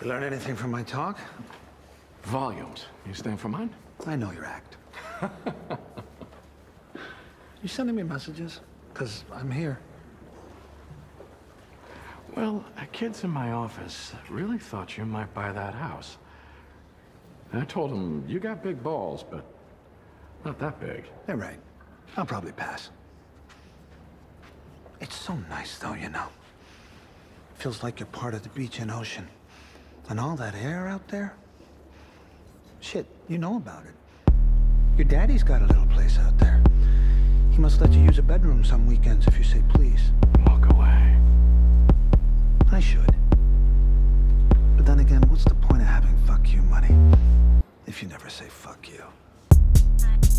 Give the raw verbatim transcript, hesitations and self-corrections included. You learn anything from my talk? Volumes. You stand for mine? I know your act. You sending me messages? Because I'm here. Well, kids in my office really thought you might buy that house. And I told them, you got big balls, but not that big. They're right. I'll probably pass. It's so nice, though, you know. Feels like you're part of the beach and ocean. And all that air out there? Shit, you know about it. Your daddy's got a little place out there. He must let you use a bedroom some weekends if you say please. Walk away. I should. But then again, what's the point of having fuck you money if you never say fuck you?